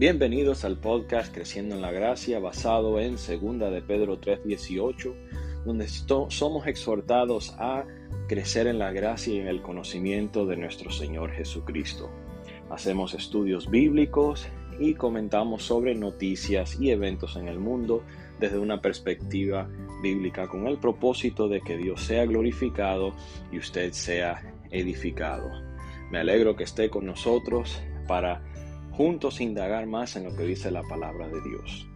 Bienvenidos al podcast Creciendo en la Gracia, basado en 2 de Pedro 3:18, donde somos exhortados a crecer en la gracia y en el conocimiento de nuestro Señor Jesucristo. Hacemos estudios bíblicos y comentamos sobre noticias y eventos en el mundo desde una perspectiva bíblica con el propósito de que Dios sea glorificado y usted sea edificado. Me alegro que esté con nosotros para juntos indagar más en lo que dice la palabra de Dios.